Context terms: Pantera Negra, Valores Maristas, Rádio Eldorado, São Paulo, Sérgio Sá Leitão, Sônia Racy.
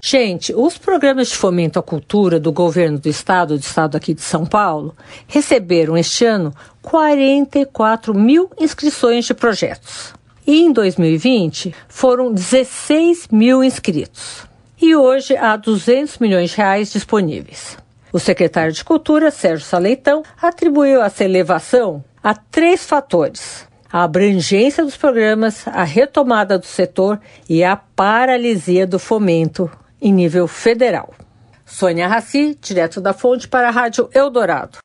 Gente, os programas de fomento à cultura do governo do estado aqui de São Paulo, receberam este ano 44 mil inscrições de projetos. E em 2020, foram 16 mil inscritos. E hoje há R$200 milhões disponíveis. O secretário de Cultura, Sérgio Sá Leitão, atribuiu essa elevação a 3 fatores: a abrangência dos programas, a retomada do setor e a paralisia do fomento em nível federal. Sônia Racy, direto da fonte para a Rádio Eldorado.